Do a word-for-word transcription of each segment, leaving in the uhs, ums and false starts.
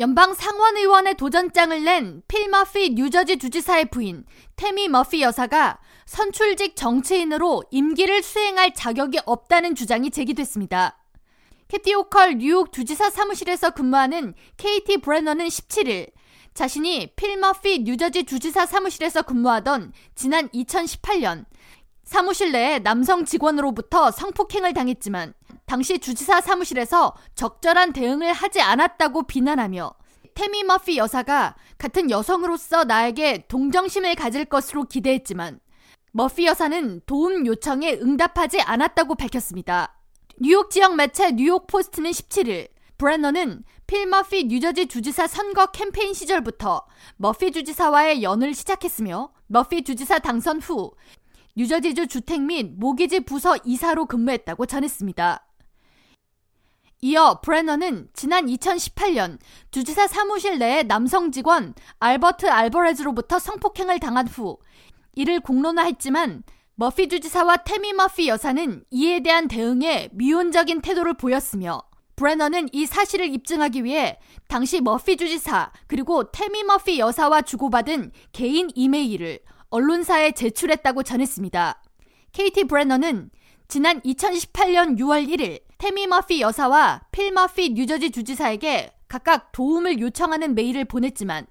연방 상원의원의 도전장을 낸 필 머피 뉴저지 주지사의 부인 태미 머피 여사가 선출직 정치인으로 임기를 수행할 자격이 없다는 주장이 제기됐습니다. 캐티 호컬 뉴욕 주지사 사무실에서 근무하는 케이티 브레너는 십칠일 자신이 필 머피 뉴저지 주지사 사무실에서 근무하던 지난 이천십팔년 사무실 내에 남성 직원으로부터 성폭행을 당했지만 당시 주지사 사무실에서 적절한 대응을 하지 않았다고 비난하며 태미 머피 여사가 같은 여성으로서 나에게 동정심을 가질 것으로 기대했지만 머피 여사는 도움 요청에 응답하지 않았다고 밝혔습니다. 뉴욕 지역 매체 뉴욕포스트는 십칠일 브레너는 필 머피 뉴저지 주지사 선거 캠페인 시절부터 머피 주지사와의 연을 시작했으며 머피 주지사 당선 후 뉴저지주 주택 및 모기지 부서 이사로 근무했다고 전했습니다. 이어 브레너는 지난 이천십팔년 주지사 사무실 내에 남성 직원 알버트 알버레즈로부터 성폭행을 당한 후 이를 공론화했지만 머피 주지사와 태미 머피 여사는 이에 대한 대응에 미온적인 태도를 보였으며 브레너는 이 사실을 입증하기 위해 당시 머피 주지사 그리고 태미 머피 여사와 주고받은 개인 이메일을 언론사에 제출했다고 전했습니다. 케이티 브레너는 지난 이천십팔년 유월 일일 태미 머피 여사와 필 머피 뉴저지 주지사에게 각각 도움을 요청하는 메일을 보냈지만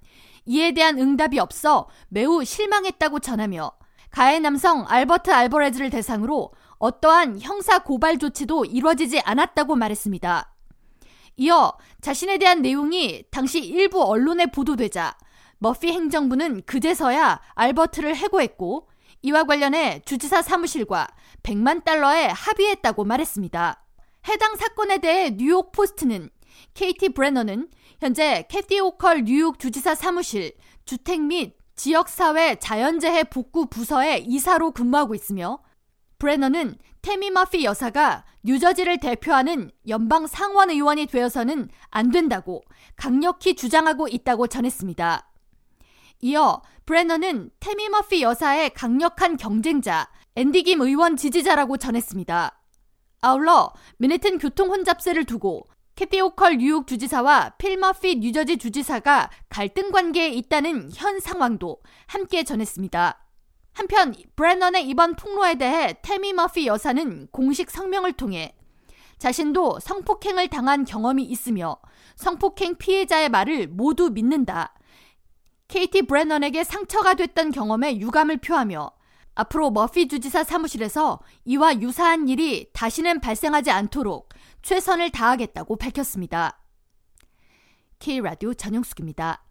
이에 대한 응답이 없어 매우 실망했다고 전하며 가해 남성 알버트 알버레즈를 대상으로 어떠한 형사 고발 조치도 이뤄지지 않았다고 말했습니다. 이어 자신에 대한 내용이 당시 일부 언론에 보도되자 머피 행정부는 그제서야 알버트를 해고했고 이와 관련해 주지사 사무실과 백만 달러에 합의했다고 말했습니다. 해당 사건에 대해 뉴욕포스트는 케이티 브레너는 현재 캐티 호컬 뉴욕 주지사 사무실, 주택 및 지역사회 자연재해 복구 부서의 이사로 근무하고 있으며 브레너는 태미 머피 여사가 뉴저지를 대표하는 연방 상원 의원이 되어서는 안 된다고 강력히 주장하고 있다고 전했습니다. 이어 브레너는 태미 머피 여사의 강력한 경쟁자 앤디 김 의원 지지자라고 전했습니다. 아울러 맨해튼 교통 혼잡세를 두고 캐티 호컬 뉴욕 주지사와 필 머피 뉴저지 주지사가 갈등 관계에 있다는 현 상황도 함께 전했습니다. 한편 브레넌의 이번 폭로에 대해 태미 머피 여사는 공식 성명을 통해 자신도 성폭행을 당한 경험이 있으며 성폭행 피해자의 말을 모두 믿는다. 케이티 브레넌에게 상처가 됐던 경험에 유감을 표하며 앞으로 머피 주지사 사무실에서 이와 유사한 일이 다시는 발생하지 않도록 최선을 다하겠다고 밝혔습니다. K 라디오 전영숙입니다.